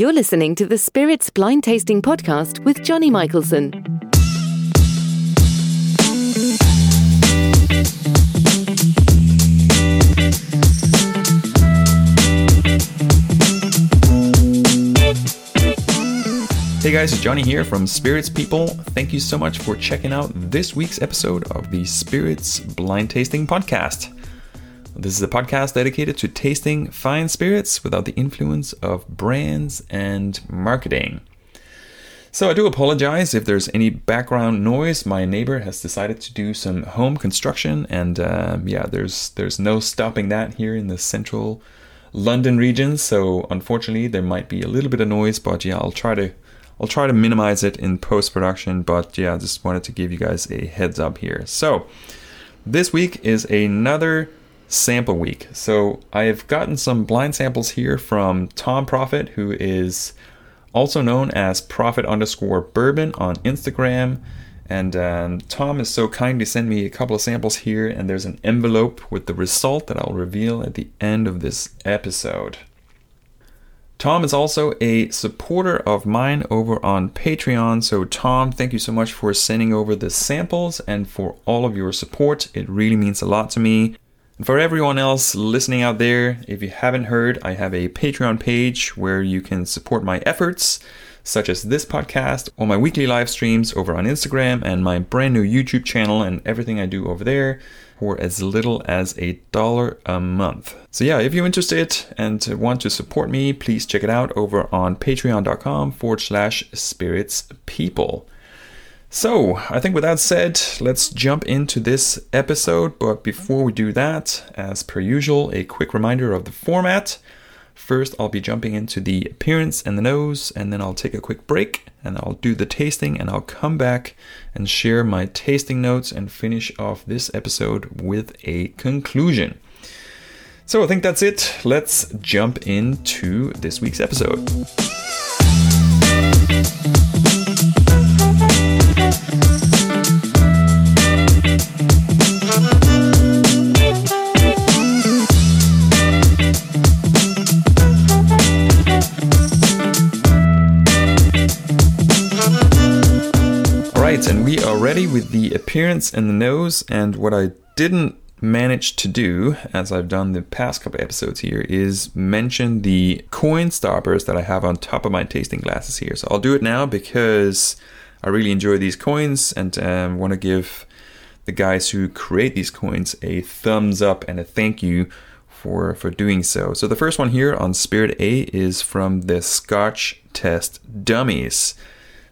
You're listening to the Spirits Blind Tasting Podcast with Johnny Michelson. Hey guys, Johnny here from Spirits People. Thank you so much for checking out this week's episode of the Spirits Blind Tasting Podcast. This is a podcast dedicated to tasting fine spirits without the influence of brands and marketing. So I do apologize if there's any background noise. My neighbor has decided to do some home construction, and there's no stopping that here in the central London region. So unfortunately, there might be a little bit of noise, but yeah, I'll try to minimize it in post-production. But yeah, I just wanted to give you guys a heads up here. So this week is another sample week. So I have gotten some blind samples here from Tom Prophet, who is also known as Prophet_bourbon on Instagram. And Tom has so kindly sent me a couple of samples here, and there's an envelope with the result that I'll reveal at the end of this episode. Tom is also a supporter of mine over on Patreon. So Tom, thank you so much for sending over the samples and for all of your support. It really means a lot to me. And for everyone else listening out there, if you haven't heard, I have a Patreon page where you can support my efforts, such as this podcast, or my weekly live streams over on Instagram, and my brand new YouTube channel and everything I do over there, for as little as $1 a month. So yeah, if you're interested and want to support me, please check it out over on patreon.com/spiritspeople. So, I think with that said, let's jump into this episode. But before we do that, as per usual, a quick reminder of the format. First, I'll be jumping into the appearance and the nose, and then I'll take a quick break, and I'll do the tasting, and I'll come back and share my tasting notes and finish off this episode with a conclusion. So I think that's it. Let's jump into this week's episode. And we are ready with the appearance and the nose. And what I didn't manage to do, as I've done the past couple episodes here, is mention the coin stoppers that I have on top of my tasting glasses here. So I'll do it now because I really enjoy these coins and want to give the guys who create these coins a thumbs up and a thank you for doing so. So the first one here on Spirit A is from the Scotch Test Dummies.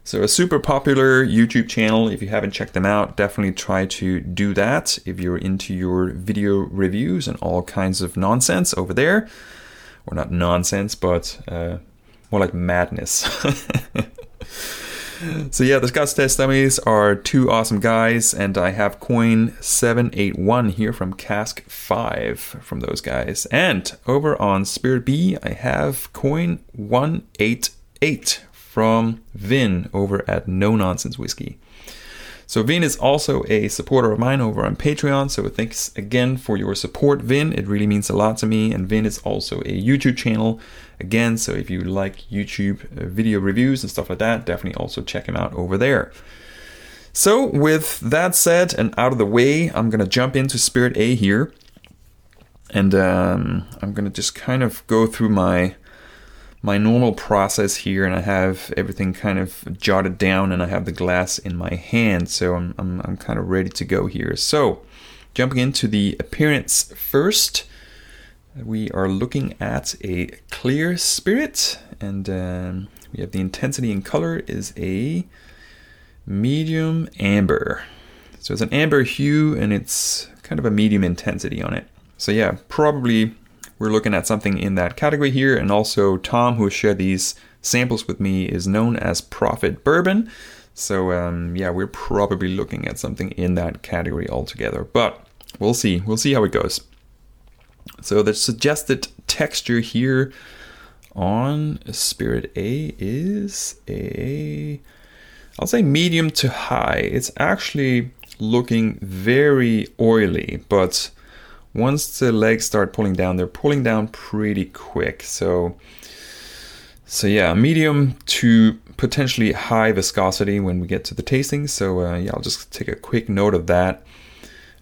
So a super popular YouTube channel. If you haven't checked them out, definitely try to do that if you're into your video reviews and all kinds of nonsense over there. Or not nonsense, but more like madness. So yeah, the Scotch Test Dummies are two awesome guys, and I have coin 781 here from Cask 5 from those guys. And over on Spirit B, I have coin 188 from Vin over at No Nonsense Whiskey. So Vin is also a supporter of mine over on Patreon. So thanks again for your support, Vin. It really means a lot to me. And Vin is also a YouTube channel. Again, so if you like YouTube video reviews and stuff like that, definitely also check him out over there. So with that said and out of the way, I'm going to jump into Spirit A here. And I'm going to just kind of go through my normal process here, and I have everything kind of jotted down, and I have the glass in my hand, so I'm kind of ready to go here. So jumping into the appearance first, we are looking at a clear spirit, and we have the intensity in color is a medium amber. So it's an amber hue, and it's kind of a medium intensity on it. So yeah, probably we're looking at something in that category here. And also Tom, who shared these samples with me, is known as Prophet_bourbon. So we're probably looking at something in that category altogether. But we'll see. We'll see how it goes. So the suggested texture here on Spirit A is I'll say medium to high. It's actually looking very oily, but once the legs start pulling down, they're pulling down pretty quick. So So yeah, medium to potentially high viscosity when we get to the tasting. So yeah, I'll just take a quick note of that.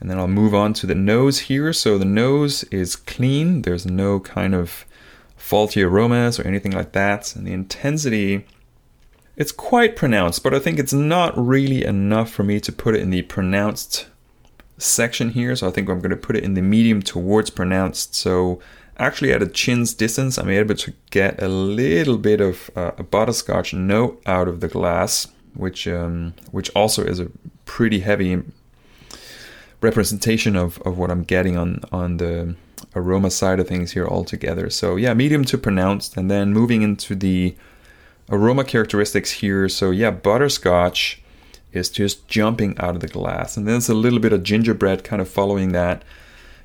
And then I'll move on to the nose here. So the nose is clean. There's no kind of faulty aromas or anything like that. And the intensity, it's quite pronounced, but I think it's not really enough for me to put it in the pronounced section here. So I think I'm going to put it in the medium towards pronounced. So actually at a chin's distance, I'm able to get a little bit of a butterscotch note out of the glass, which also is a pretty heavy representation of what I'm getting on the aroma side of things here altogether. So yeah, medium to pronounced. And then moving into the aroma characteristics here. So yeah, butterscotch is just jumping out of the glass. And then there's a little bit of gingerbread kind of following that.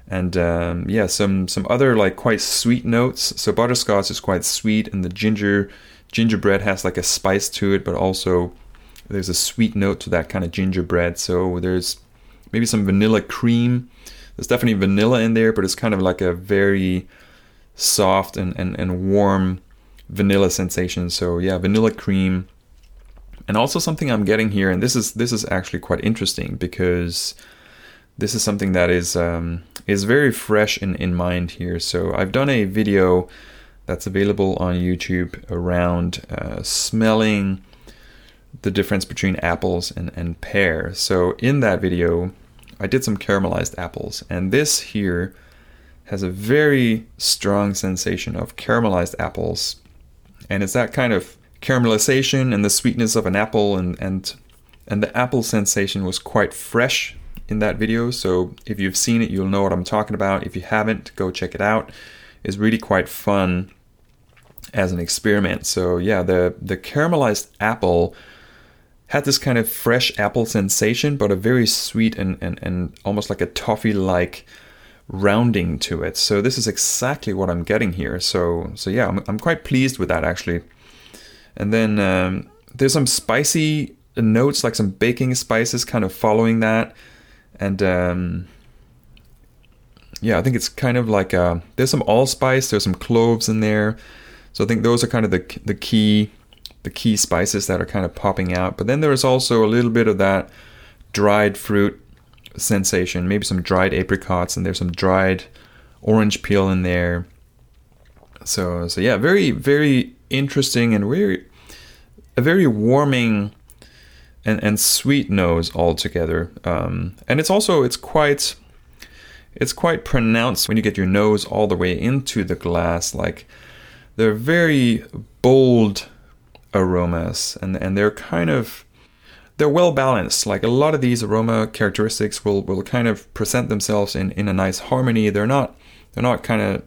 And yeah, some other like quite sweet notes. So butterscotch is quite sweet, and the gingerbread has like a spice to it, but also there's a sweet note to that kind of gingerbread. So there's maybe some vanilla cream. There's definitely vanilla in there, but it's kind of like a very soft and warm vanilla sensation. So yeah, vanilla cream. And also something I'm getting here, and this is actually quite interesting, because this is something that is very fresh in mind here. So I've done a video that's available on YouTube around smelling the difference between apples and pear. So in that video, I did some caramelized apples, and this here has a very strong sensation of caramelized apples. And it's that kind of caramelization and the sweetness of an apple, and the apple sensation was quite fresh in that video. So if you've seen it, you'll know what I'm talking about. If you haven't, go check it out. It's really quite fun as an experiment. So yeah, the caramelized apple had this kind of fresh apple sensation, but a very sweet and almost like a toffee-like rounding to it. So this is exactly what I'm getting here. So yeah, I'm quite pleased with that actually. And then there's some spicy notes, like some baking spices kind of following that. And yeah, I think it's kind of like there's some allspice, there's some cloves in there. So I think those are kind of the key spices that are kind of popping out. But then there is also a little bit of that dried fruit sensation, maybe some dried apricots, and there's some dried orange peel in there. So yeah, very, very interesting and a very warming and sweet nose altogether. And it's quite pronounced when you get your nose all the way into the glass. Like, they're very bold aromas, and they're well balanced. Like, a lot of these aroma characteristics will kind of present themselves in a nice harmony. They're not kind of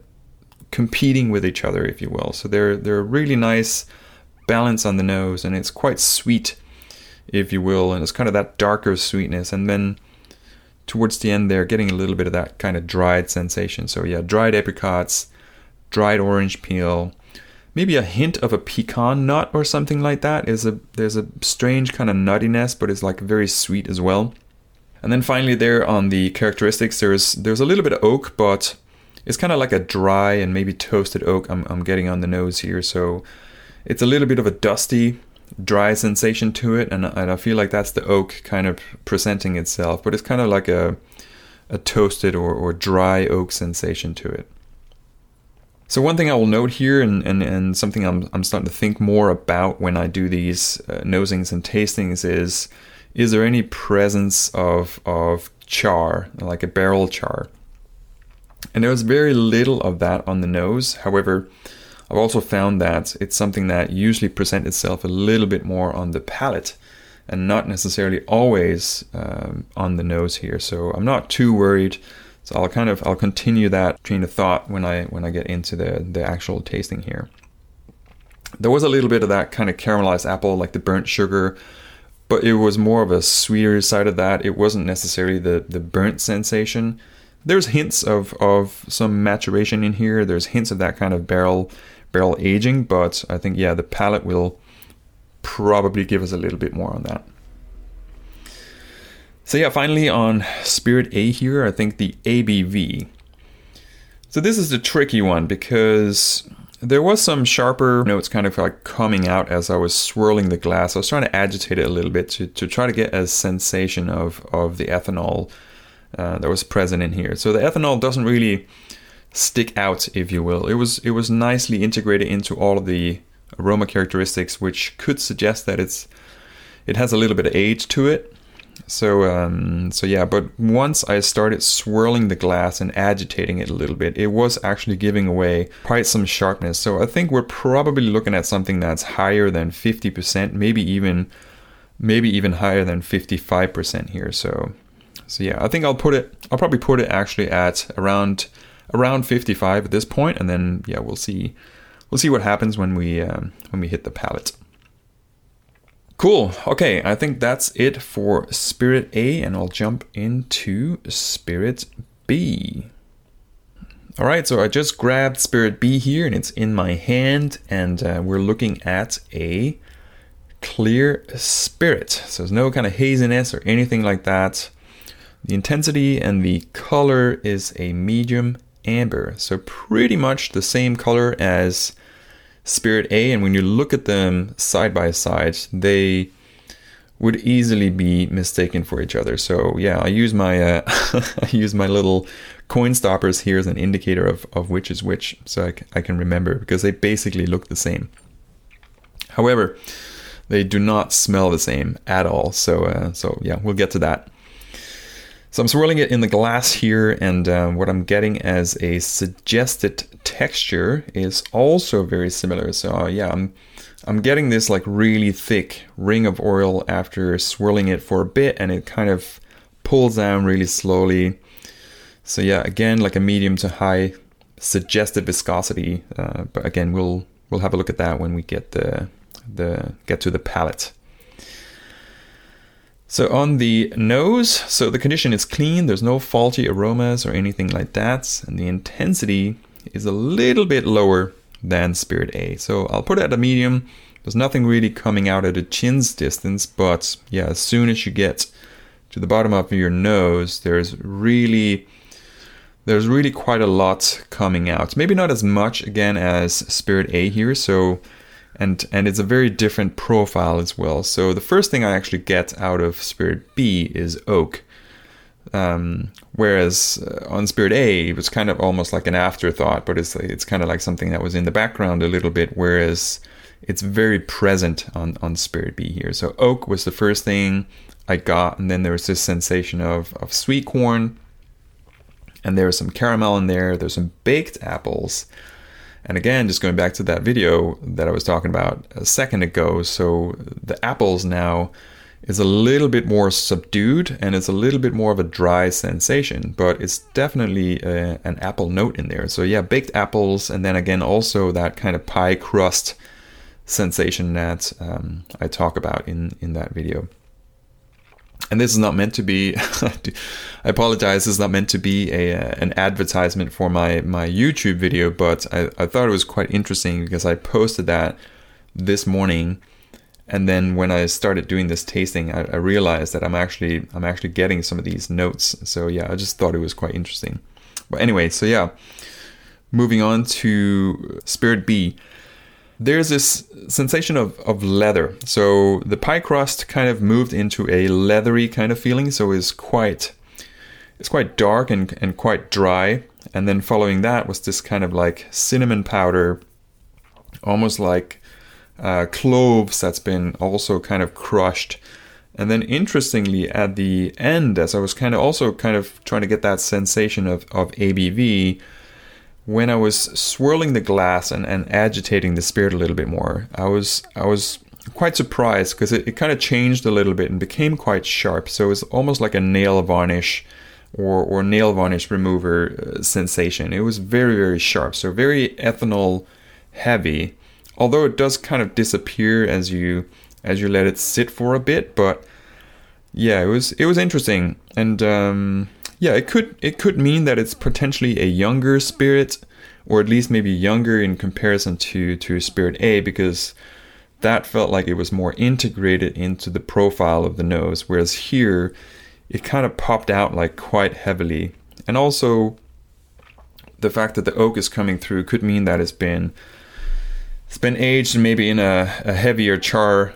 competing with each other, if you will. So they're a really nice balance on the nose, and it's quite sweet, if you will, and it's kind of that darker sweetness. And then towards the end, they're getting a little bit of that kind of dried sensation. So yeah, dried apricots, dried orange peel, maybe a hint of a pecan nut or something like that. There's a strange kind of nuttiness, but it's like very sweet as well. And then finally, there on the characteristics, there's a little bit of oak, but it's kind of like a dry and maybe toasted oak I'm getting on the nose here. So it's a little bit of a dusty, dry sensation to it, and I feel like that's the oak kind of presenting itself, but it's kind of like a toasted or dry oak sensation to it. So one thing I will note here, and something I'm starting to think more about when I do these nosings and tastings, is there any presence of char, like a barrel char? And there was very little of that on the nose. However, I've also found that it's something that usually presents itself a little bit more on the palate and not necessarily always on the nose here. So I'm not too worried. So I'll continue that train of thought when I get into the actual tasting here. There was a little bit of that kind of caramelized apple, like the burnt sugar, but it was more of a sweeter side of that. It wasn't necessarily the burnt sensation. There's hints of some maturation in here. There's hints of that kind of barrel aging, but I think, yeah, the palate will probably give us a little bit more on that. So yeah, finally on Spirit A here, I think the ABV. So this is the tricky one, because There was some sharper notes kind of like coming out as I was swirling the glass. I was trying to agitate it a little bit to try to get a sensation of the ethanol that was present in here. So the ethanol doesn't really stick out, if you will. It was nicely integrated into all of the aroma characteristics, which could suggest that it has a little bit of age to it. So yeah, but once I started swirling the glass and agitating it a little bit, it was actually giving away quite some sharpness. So I think we're probably looking at something that's higher than 50%, maybe even higher than 55% here. So yeah, I think I'll probably put it actually at around 55 at this point, and then yeah, we'll see what happens when we hit the palate. Cool. Okay, I think that's it for Spirit A, and I'll jump into Spirit B. All right, so I just grabbed Spirit B here, and it's in my hand, and we're looking at a clear spirit. So there's no kind of haziness or anything like that. The intensity and the color is a medium amber, so pretty much the same color as Spirit A, and when you look at them side by side, they would easily be mistaken for each other. So yeah, I use my I use my little coin stoppers here as an indicator of which is which, so I can remember, because they basically look the same. However, they do not smell the same at all. So yeah, we'll get to that. So I'm swirling it in the glass here, and what I'm getting as a suggested texture is also very similar. So yeah, I'm getting this like really thick ring of oil after swirling it for a bit, and it kind of pulls down really slowly. So yeah, again, like a medium to high suggested viscosity, but again, we'll have a look at that when we get to the palate. So on the nose, so the condition is clean, there's no faulty aromas or anything like that, and the intensity is a little bit lower than Spirit A. So I'll put it at a medium. There's nothing really coming out at a chin's distance, but yeah, as soon as you get to the bottom of your nose, there's really quite a lot coming out. Maybe not as much again as Spirit A here, so And it's a very different profile as well. So the first thing I actually get out of Spirit B is oak. Whereas on Spirit A, it was kind of almost like an afterthought, but it's kind of like something that was in the background a little bit, whereas it's very present on Spirit B here. So oak was the first thing I got, and then there was this sensation of sweet corn, and there was some caramel in there, there's some baked apples. And again, just going back to that video that I was talking about a second ago, so the apples now is a little bit more subdued, and it's a little bit more of a dry sensation, but it's definitely an apple note in there. So yeah, baked apples, and then again also that kind of pie crust sensation that I talk about in that video. And this is not meant to be, I apologize, this is not meant to be an advertisement for my YouTube video, but I thought it was quite interesting because I posted that this morning, and then when I started doing this tasting, I realized that I'm actually getting some of these notes. So yeah, I just thought it was quite interesting. But anyway, so yeah, moving on to Spirit B. There's this sensation of leather. So the pie crust kind of moved into a leathery kind of feeling. So it's quite dark and quite dry. And then following that was this kind of like cinnamon powder, almost like cloves that's been also kind of crushed. And then interestingly at the end, as I was kind of trying to get that sensation of ABV, when I was swirling the glass and agitating the spirit a little bit more, I was quite surprised because it kind of changed a little bit and became quite sharp. So it's almost like a nail varnish or nail varnish remover sensation. It was very, very sharp. So very ethanol heavy, although it does kind of disappear as you let it sit for a bit. But yeah, it was interesting. And yeah, it could mean that it's potentially a younger spirit, or at least maybe younger in comparison to Spirit A, because that felt like it was more integrated into the profile of the nose, whereas here it kind of popped out like quite heavily. And also the fact that the oak is coming through could mean that it's been It's been aged maybe in a heavier char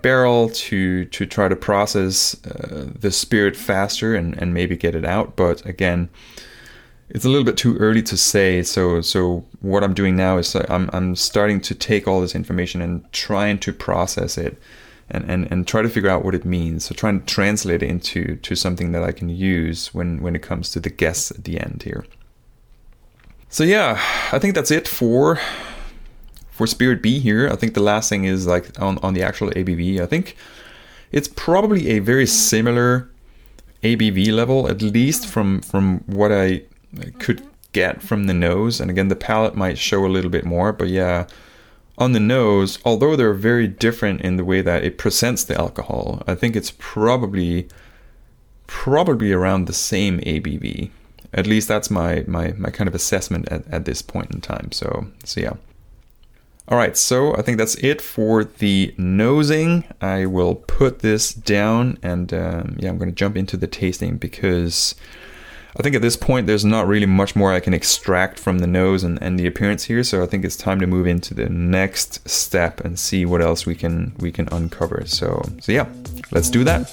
barrel to try to process the spirit faster and maybe get it out. But again, it's a little bit too early to say. So what I'm doing now is I'm starting to take all this information and trying to process it and try to figure out what it means. So trying to translate it into something that I can use when it comes to the guests at the end here. So yeah, I think that's it for Spirit B here. I think the last thing is like on the actual ABV. I think it's probably a very similar ABV level, at least from what I could get from the nose. And again, the palate might show a little bit more, but yeah, on the nose, although they're very different in the way that it presents the alcohol, I think it's probably around the same ABV. At least that's my kind of assessment at this point in time. So yeah. All right, so I think that's it for the nosing. I will put this down and I'm going to jump into the tasting, because I think at this point there's not really much more I can extract from the nose and the appearance here. So I think it's time to move into the next step and see what else we can uncover. So yeah, let's do that.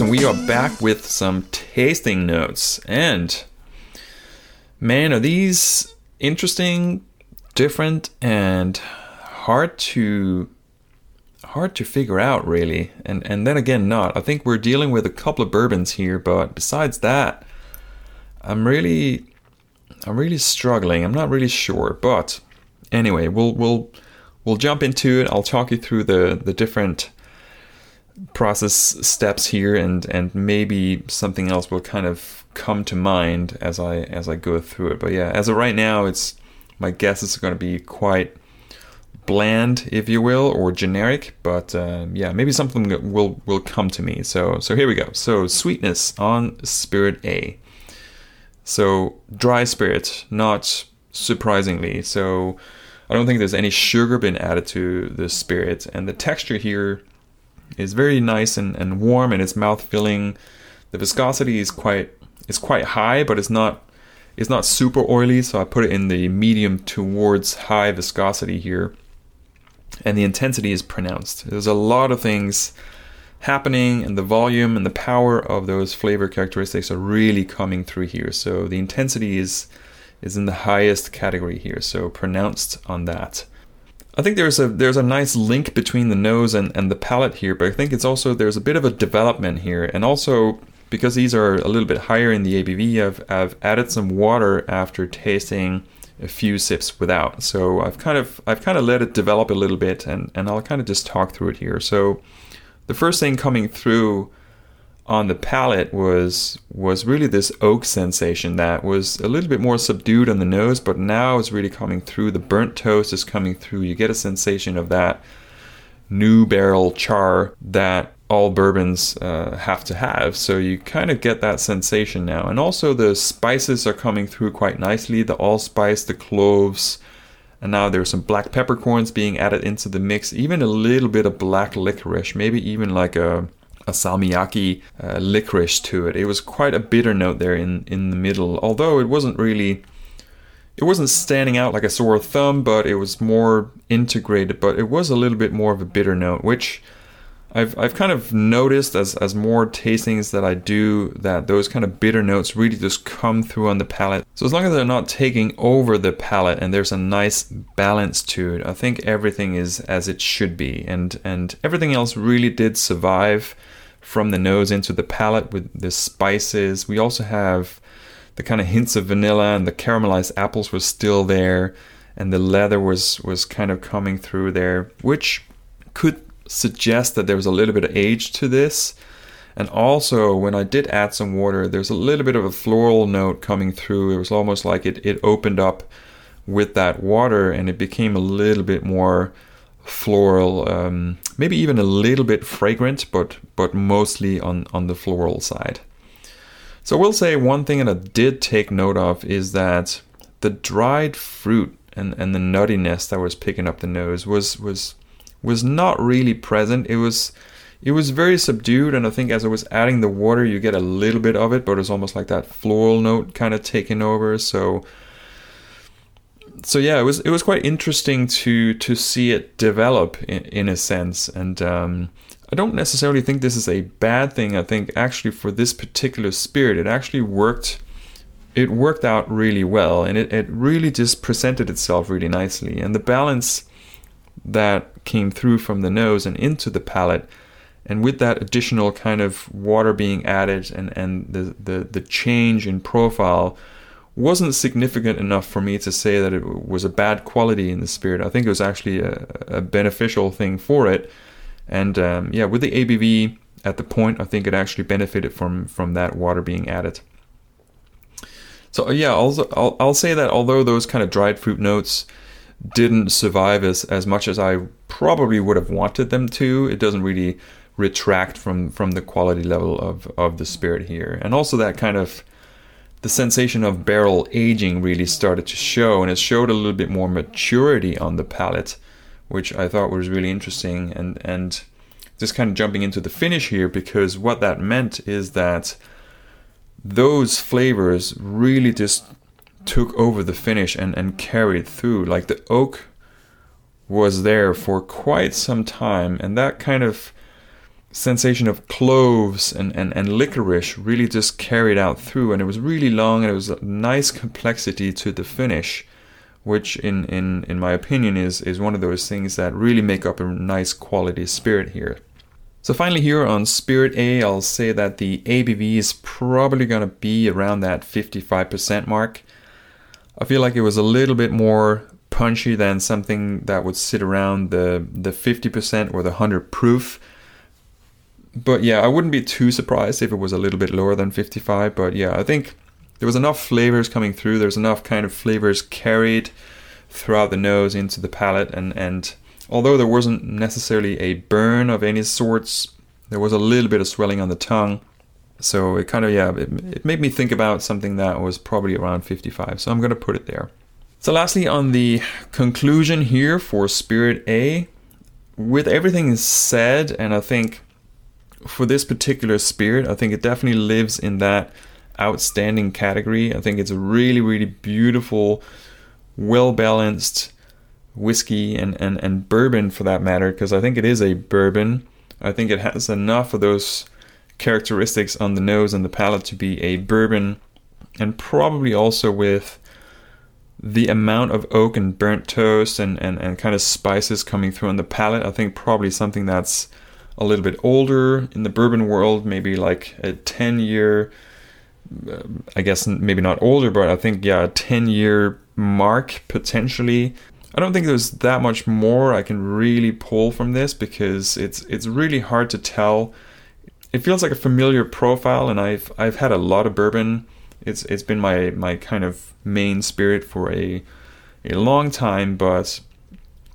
And we are back with some tasting notes, and man, are these interesting, different, and hard to figure out really, and then again not. I think we're dealing with a couple of bourbons here, but besides that, I'm really struggling. I'm not really sure, but anyway, we'll jump into it. I'll talk you through the different process steps here, and maybe something else will kind of come to mind as I go through it. But yeah, as of right now, it's my guess it's going to be quite bland, if you will, or generic. But maybe something will come to me. So here we go. So sweetness on Spirit A. So dry spirit, not surprisingly. So I don't think there's any sugar been added to the spirit, and the texture here is very nice and warm, and it's mouth filling. The viscosity is quite high, but it's not super oily, so I put it in the medium towards high viscosity here. And the intensity is pronounced. There's a lot of things happening, and the volume and the power of those flavor characteristics are really coming through here. So the intensity is in the highest category here, so pronounced on that. I think there's a nice link between the nose and the palate here, but I think it's also there's a bit of a development here, and also because these are a little bit higher in the ABV, I've added some water after tasting a few sips without. So I've kind of let it develop a little bit, and I'll kind of just talk through it here. So the first thing coming through on the palate was really this oak sensation that was a little bit more subdued on the nose, but now it's really coming through. The burnt toast is coming through. You get a sensation of that new barrel char that all bourbons have to have. So you kind of get that sensation now. And also the spices are coming through quite nicely. The allspice, the cloves, and now there's some black peppercorns being added into the mix. Even a little bit of black licorice, maybe even like a salmiakki licorice to it. It was quite a bitter note there in the middle, although it wasn't standing out like a sore thumb, but it was more integrated. But it was a little bit more of a bitter note, which I've kind of noticed as more tastings that I do, that those kind of bitter notes really just come through on the palate. So as long as they're not taking over the palate and there's a nice balance to it, I think everything is as it should be, and everything else really did survive from the nose into the palate with the spices. We also have the kind of hints of vanilla, and the caramelized apples were still there, and the leather was kind of coming through there, which could suggest that there was a little bit of age to this. And also when I did add some water, there's a little bit of a floral note coming through. It was almost like it opened up with that water, and it became a little bit more floral, maybe even a little bit fragrant, but mostly on the floral side. So I will say one thing that I did take note of is that the dried fruit and the nuttiness that was picking up the nose was not really present. It was very subdued, and I think as I was adding the water, you get a little bit of it, but it's almost like that floral note kind of taking over. So yeah, it was quite interesting to see it develop in a sense, and I don't necessarily think this is a bad thing. I think actually for this particular spirit, it actually worked. It worked out really well, and it really just presented itself really nicely, and the balance that came through from the nose and into the palate, and with that additional kind of water being added and the change in profile wasn't significant enough for me to say that it was a bad quality in the spirit. I think it was actually a beneficial thing for it, and with the ABV at the point, I think it actually benefited from that water being added. So yeah, also I'll say that although those kind of dried fruit notes didn't survive as much as I probably would have wanted them to, it doesn't really retract from the quality level of the spirit here. And also that kind of the sensation of barrel aging really started to show, and it showed a little bit more maturity on the palate, which I thought was really interesting. And just kind of jumping into the finish here, because what that meant is that those flavors really just took over the finish and carried through. Like the oak was there for quite some time, and that kind of sensation of cloves and licorice really just carried out through, and it was really long, and it was a nice complexity to the finish, which in my opinion is one of those things that really make up a nice quality spirit here. So finally here on Spirit A, I'll say that the ABV is probably going to be around that 55% mark. I feel like it was a little bit more punchy than something that would sit around the 50% or the 100 proof. But yeah, I wouldn't be too surprised if it was a little bit lower than 55. But yeah, I think there was enough flavors coming through. There's enough kind of flavors carried throughout the nose into the palate. And although there wasn't necessarily a burn of any sorts, there was a little bit of swelling on the tongue. So it kind of, it made me think about something that was probably around 55. So I'm going to put it there. So lastly, on the conclusion here for Spirit A, with everything said, and I think for this particular spirit, I think it definitely lives in that outstanding category. I think it's a really, really beautiful, well-balanced whiskey and bourbon for that matter, because I think it is a bourbon. I think it has enough of those characteristics on the nose and the palate to be a bourbon, and probably also with the amount of oak and burnt toast and kind of spices coming through on the palate, I think probably something that's a little bit older in the bourbon world, maybe like a 10-year, I guess maybe not older, but I think, a 10-year mark potentially. I don't think there's that much more I can really pull from this, because it's really hard to tell. It feels like a familiar profile, and I've had a lot of bourbon. It's been my kind of main spirit for a long time, but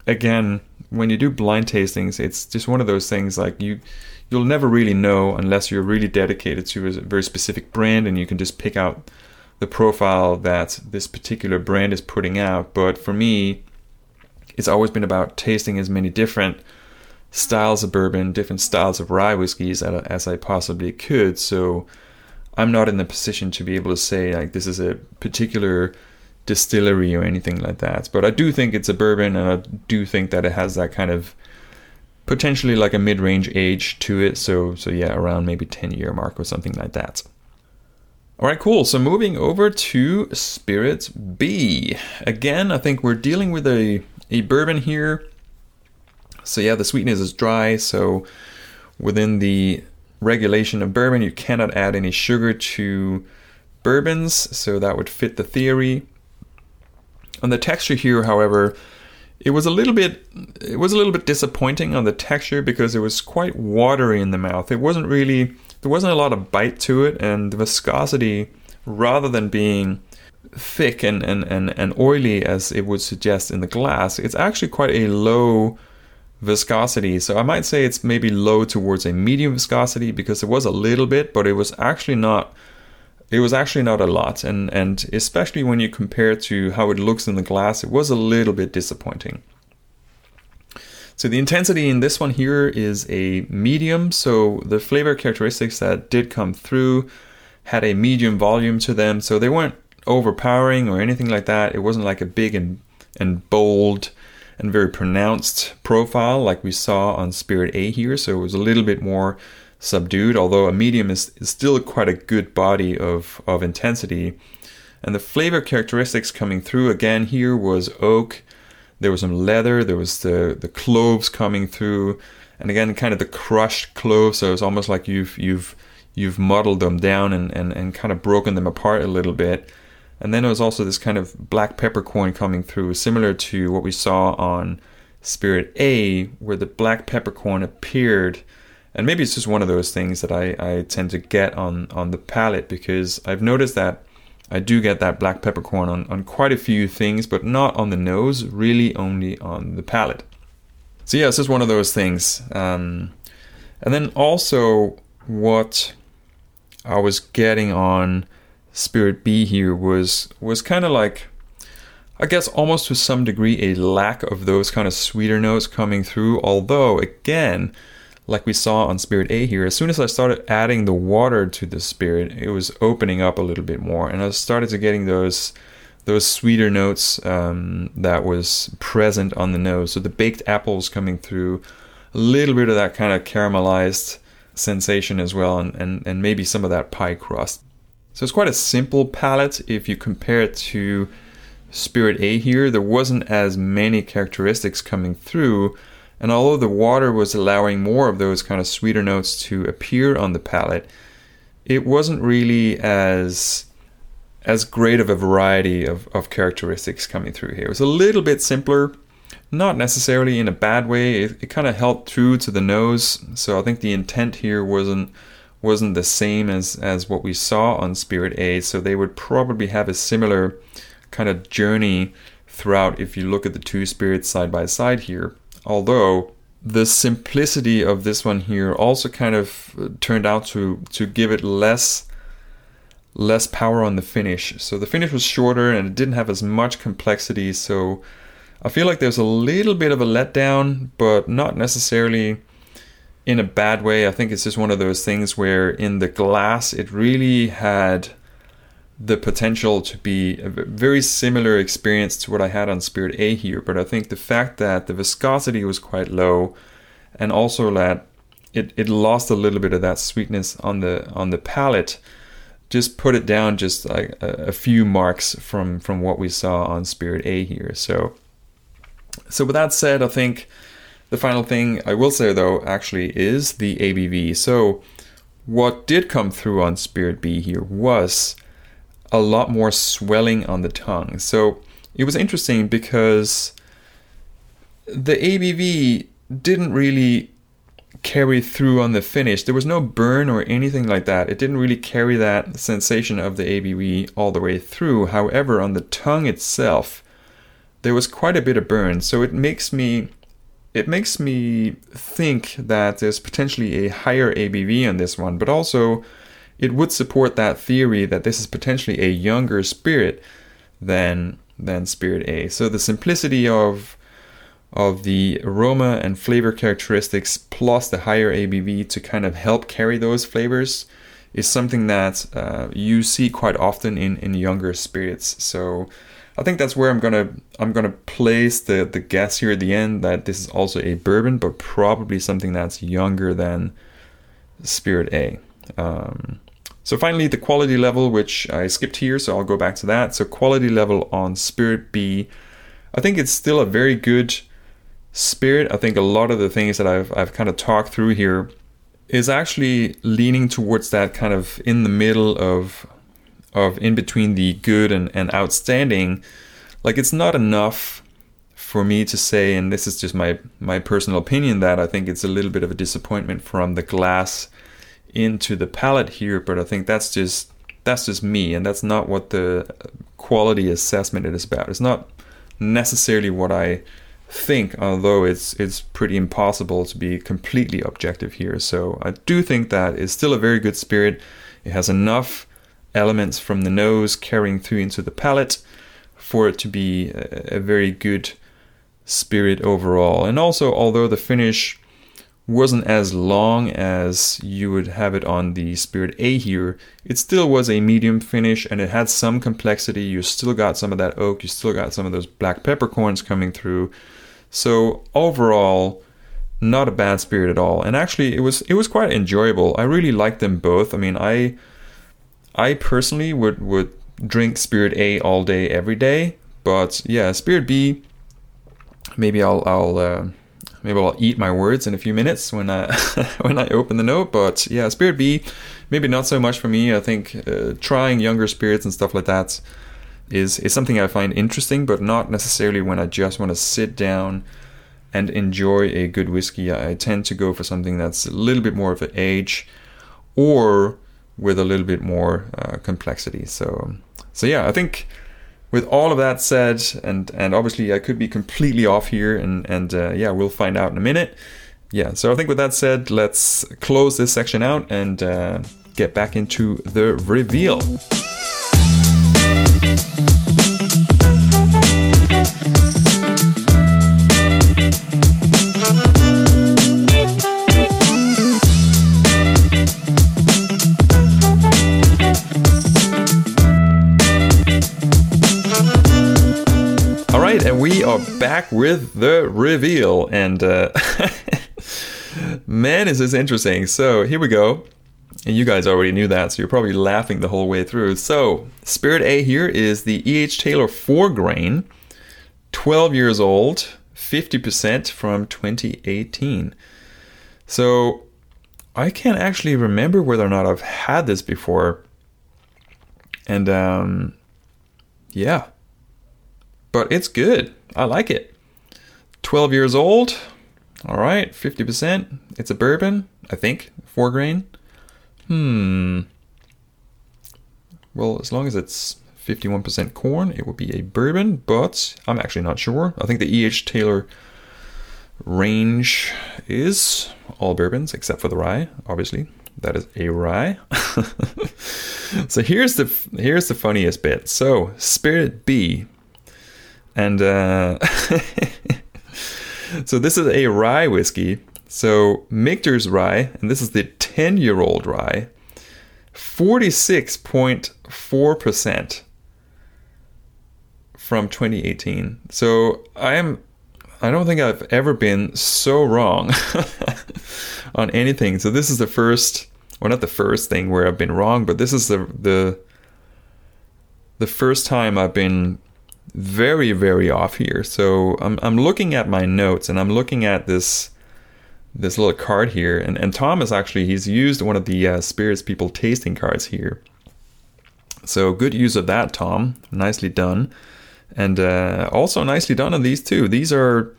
again, when you do blind tastings, it's just one of those things like you'll never really know unless you're really dedicated to a very specific brand, and you can just pick out the profile that this particular brand is putting out. But for me, it's always been about tasting as many different styles of bourbon, different styles of rye whiskeys as I possibly could. So I'm not in the position to be able to say like this is a particular distillery or anything like that, but I do think it's a bourbon, and I do think that it has that kind of potentially like a mid-range age to it, so around maybe 10-year mark or something like that. All right, cool. So moving over to Spirit B. Again, I think we're dealing with a bourbon here. So yeah, the sweetness is dry, so within the regulation of bourbon, you cannot add any sugar to bourbons, so that would fit the theory. On the texture here, however, it was a little bit disappointing on the texture, because it was quite watery in the mouth. There wasn't a lot of bite to it, and the viscosity, rather than being thick and oily as it would suggest in the glass, it's actually quite a low viscosity. So I might say it's maybe low towards a medium viscosity, because it was a little bit, but it was actually not It was actually not a lot, and especially when you compare to how it looks in the glass, it was a little bit disappointing. So the intensity in this one here is a medium, so the flavor characteristics that did come through had a medium volume to them, so they weren't overpowering or anything like that. It wasn't like a big and bold and very pronounced profile like we saw on Spirit A here, so it was a little bit more subdued, although a medium is still quite a good body of intensity. And the flavor characteristics coming through again here was oak, there was some leather, there was the cloves coming through, and again kind of the crushed cloves, so it's almost like you've muddled them down and kind of broken them apart a little bit. And then there was also this kind of black peppercorn coming through, similar to what we saw on Spirit A, where the black peppercorn appeared. And maybe it's just one of those things that I tend to get on the palate, because I've noticed that I do get that black peppercorn on quite a few things, but not on the nose, really only on the palate. So yeah, it's just one of those things. And then also what I was getting on Spirit B here was kind of like, I guess almost to some degree, a lack of those kind of sweeter notes coming through. Although again, like we saw on Spirit A here, as soon as I started adding the water to the spirit, it was opening up a little bit more, and I started to getting those sweeter notes that was present on the nose. So the baked apples coming through, a little bit of that kind of caramelized sensation as well, and maybe some of that pie crust. So it's quite a simple palette if you compare it to Spirit A here. There wasn't as many characteristics coming through, and although the water was allowing more of those kind of sweeter notes to appear on the palate, it wasn't really as great of a variety of characteristics coming through here. It was a little bit simpler, not necessarily in a bad way. It kind of held true to the nose, so I think the intent here wasn't the same as what we saw on Spirit A, so they would probably have a similar kind of journey throughout if you look at the two spirits side by side here. Although the simplicity of this one here also kind of turned out to give it less power on the finish. So the finish was shorter and it didn't have as much complexity. So I feel like there's a little bit of a letdown, but not necessarily in a bad way. I think it's just one of those things where in the glass it really had the potential to be a very similar experience to what I had on Spirit A here, but I think the fact that the viscosity was quite low, and also that it lost a little bit of that sweetness on the palate, just put it down just like a few marks from what we saw on Spirit A here. So with that said, I think the final thing I will say though actually is the ABV. So what did come through on Spirit B here was a lot more swelling on the tongue. So it was interesting because the ABV didn't really carry through on the finish. There was no burn or anything like that. It didn't really carry that sensation of the ABV all the way through. However, on the tongue itself, there was quite a bit of burn. So it makes me think that there's potentially a higher ABV on this one, but also it would support that theory that this is potentially a younger spirit than Spirit A. So the simplicity of the aroma and flavor characteristics plus the higher ABV to kind of help carry those flavors is something that you see quite often in younger spirits. So I think that's where I'm gonna place the guess here at the end that this is also a bourbon, but probably something that's younger than Spirit A. So finally, the quality level, which I skipped here, so I'll go back to that. So quality level on Spirit B, I think it's still a very good spirit. I think a lot of the things that I've kind of talked through here is actually leaning towards that kind of in the middle of in between the good and outstanding. Like, it's not enough for me to say, and this is just my personal opinion, that I think it's a little bit of a disappointment from the glass into the palate here, but I think that's just me, and that's not what the quality assessment is about. It's not necessarily what I think, although it's pretty impossible to be completely objective here. So I do think that it's still a very good spirit. It has enough elements from the nose carrying through into the palate for it to be a very good spirit overall. And also, although the finish wasn't as long as you would have it on the Spirit A here, it still was a medium finish and it had some complexity. You still got some of that oak, you still got some of those black peppercorns coming through. So overall, not a bad spirit at all. And actually, it was quite enjoyable. I really liked them both. I mean, I personally would drink Spirit A all day, every day. But yeah, Spirit B, maybe I'll eat my words in a few minutes when I when I open the note. But yeah, Spirit B, maybe not so much for me. I think trying younger spirits and stuff like that is something I find interesting, but not necessarily when I just want to sit down and enjoy a good whiskey. I tend to go for something that's a little bit more of an age or with a little bit more complexity. So yeah, I think with all of that said, and obviously I could be completely off here, and we'll find out in a minute. Yeah, so I think with that said, let's close this section out and get back into the reveal. And we are back with the reveal, and man, is this interesting. So here we go, and you guys already knew that, so you're probably laughing the whole way through. So Spirit A here is the EH Taylor 4 Grain, 12 years old, 50% from 2018. So I can't actually remember whether or not I've had this before, and yeah. But it's good. I like it. 12 years old. All right, 50%. It's a bourbon, I think. 4 grain. Well, as long as it's 51% corn, it would be a bourbon, but I'm actually not sure. I think the EH Taylor range is all bourbons except for the rye, obviously. That is a rye. So here's the funniest bit. So Spirit B. And so this is a rye whiskey. So Michter's rye, and this is the 10-year-old rye, 46.4% from 2018. So I don't think I've ever been so wrong on anything. So this is the first, well, not the first thing where I've been wrong, but this is the first time I've been very, very off here. So I'm looking at my notes, and I'm looking at this little card here, and Tom is actually, he's used one of the Spirits People tasting cards here. So good use of that, Tom. Nicely done. And also nicely done on these two. These are,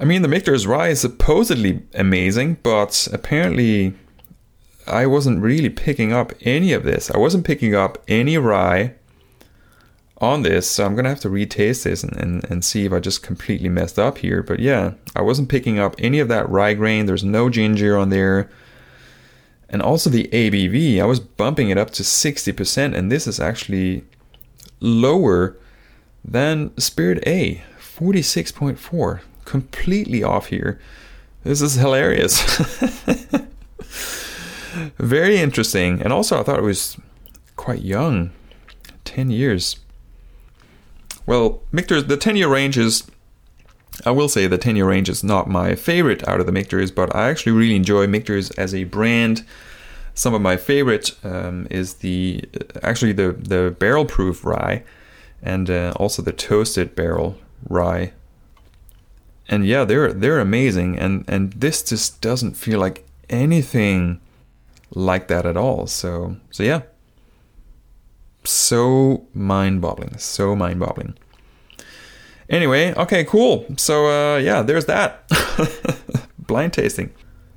I mean, the Michter's rye is supposedly amazing, but apparently I wasn't really picking up any of this. I wasn't picking up any rye on this, so I'm gonna have to retaste this and see if I just completely messed up here. But yeah, I wasn't picking up any of that rye grain. There's no ginger on there, and also the ABV, I was bumping it up to 60%, and this is actually lower than Spirit A, 46.4. completely off here. This is hilarious. Very interesting. And also I thought it was quite young, 10 years. Well, Michter's, the 10-year range is, I will say the 10-year range is not my favorite out of the Michter's, but I actually really enjoy Michter's as a brand. Some of my favorite is the barrel proof rye, and also the toasted barrel rye. And yeah, they're amazing, and this just doesn't feel like anything like that at all. So yeah. So mind-boggling. Anyway, okay, cool. So yeah, there's that. Blind tasting.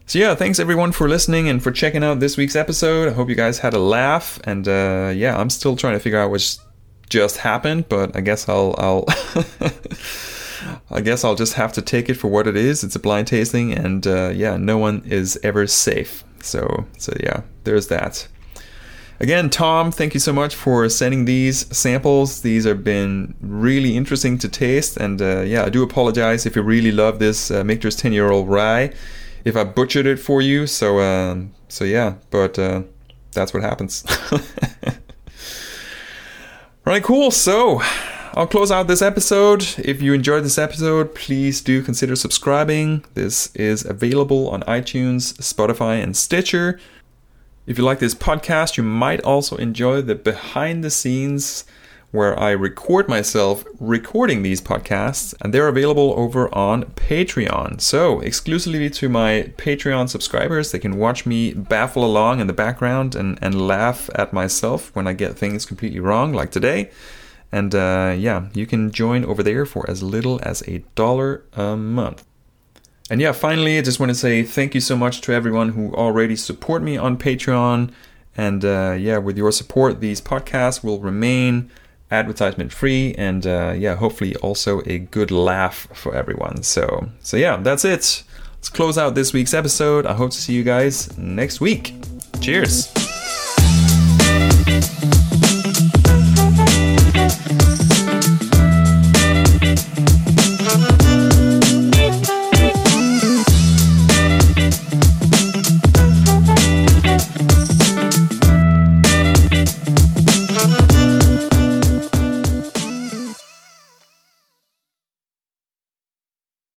So yeah, thanks everyone for listening and for checking out this week's episode. I hope you guys had a laugh. And yeah, I'm still trying to figure out what just happened, but I guess I'll I guess I'll just have to take it for what it is. It's a blind tasting, and yeah, no one is ever safe. So yeah, there's that. Again, Tom, thank you so much for sending these samples. These have been really interesting to taste. And yeah, I do apologize if you really love this Michter's 10-year-old rye, if I butchered it for you. So, yeah, but that's what happens. Right, cool. So I'll close out this episode. If you enjoyed this episode, please do consider subscribing. This is available on iTunes, Spotify, and Stitcher. If you like this podcast, you might also enjoy the behind the scenes where I record myself recording these podcasts, and they're available over on Patreon. So exclusively to my Patreon subscribers, they can watch me baffle along in the background and laugh at myself when I get things completely wrong, like today. And yeah, you can join over there for as little as $1 a month. And yeah, finally, I just want to say thank you so much to everyone who already support me on Patreon. And yeah, with your support, these podcasts will remain advertisement free, and yeah, hopefully also a good laugh for everyone. So yeah, that's it. Let's close out this week's episode. I hope to see you guys next week. Cheers.